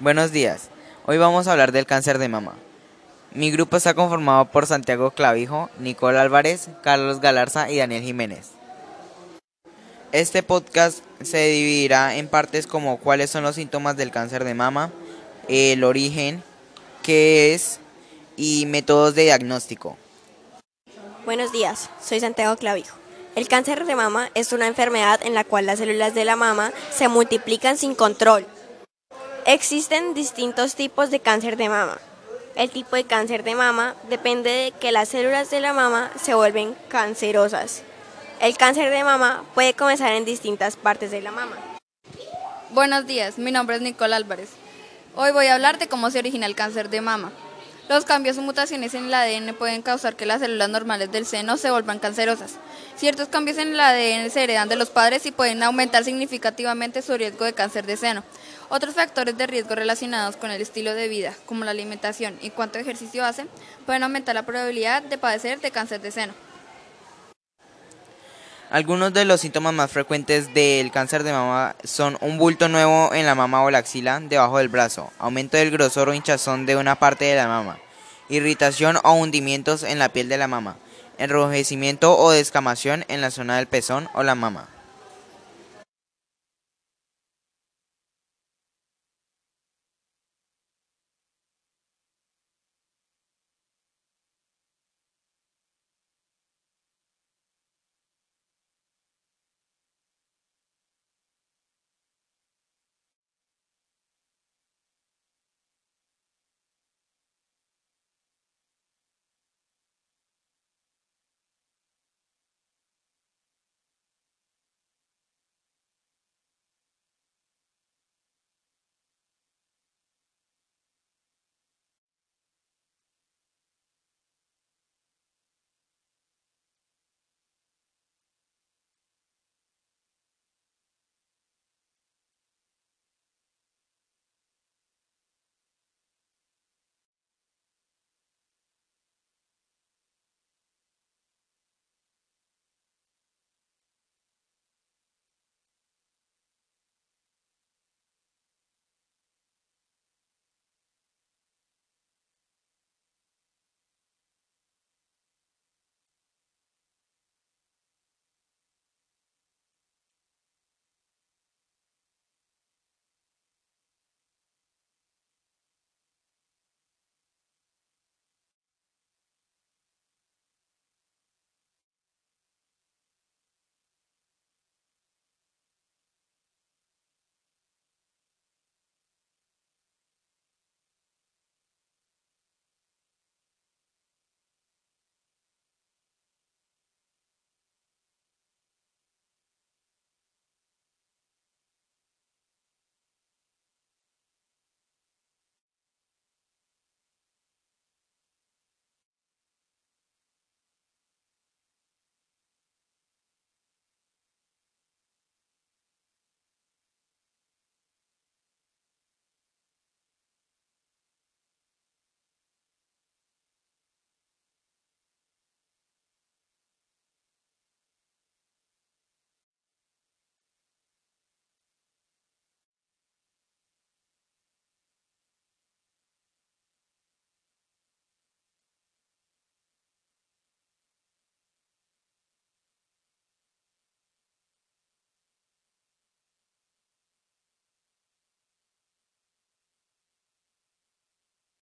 Buenos días, hoy vamos a hablar del cáncer de mama. Mi grupo está conformado por Santiago Clavijo, Nicole Álvarez, Carlos Galarza y Daniel Jiménez. Este podcast se dividirá en partes como cuáles son los síntomas del cáncer de mama, el origen, qué es y métodos de diagnóstico. Buenos días, soy Santiago Clavijo. El cáncer de mama es una enfermedad en la cual las células de la mama se multiplican sin control. Existen distintos tipos de cáncer de mama. El tipo de cáncer de mama depende de que las células de la mama se vuelven cancerosas. El cáncer de mama puede comenzar en distintas partes de la mama. Buenos días, mi nombre es Nicole Álvarez. Hoy voy a hablar de cómo se origina el cáncer de mama. Los cambios o mutaciones en el ADN pueden causar que las células normales del seno se vuelvan cancerosas. Ciertos cambios en el ADN se heredan de los padres y pueden aumentar significativamente su riesgo de cáncer de seno. Otros factores de riesgo relacionados con el estilo de vida, como la alimentación y cuánto ejercicio hacen, pueden aumentar la probabilidad de padecer de cáncer de seno. Algunos de los síntomas más frecuentes del cáncer de mama son un bulto nuevo en la mama o la axila debajo del brazo, aumento del grosor o hinchazón de una parte de la mama, irritación o hundimientos en la piel de la mama, enrojecimiento o descamación en la zona del pezón o la mama.